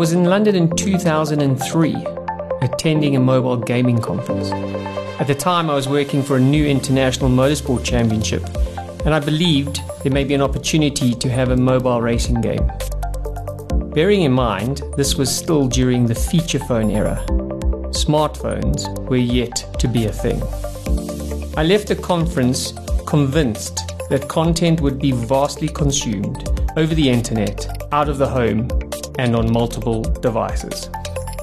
was in London in 2003, attending a mobile gaming conference. At the time, I was working for a new international motorsport championship, and I believed there may be an opportunity to have a mobile racing game. Bearing in mind, this was still during the feature phone era. Smartphones were yet to be a thing. I left the conference convinced that content would be vastly consumed over the internet, out of the home, and on multiple devices.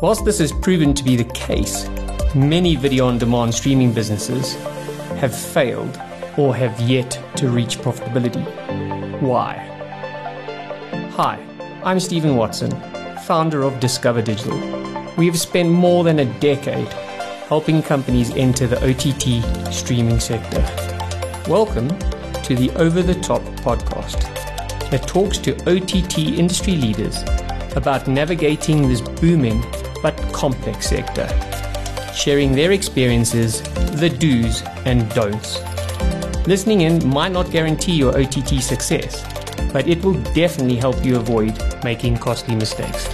Whilst this has proven to be the case, many video-on-demand streaming businesses have failed or have yet to reach profitability. Why? Hi, I'm Stephen Watson, founder of Discover Digital. We have spent more than a decade helping companies enter the OTT streaming sector. Welcome to the Over the Top podcast that talks to OTT industry leaders about navigating this booming but complex sector, sharing their experiences, the do's and don'ts. Listening in might not guarantee your OTT success, but it will definitely help you avoid making costly mistakes.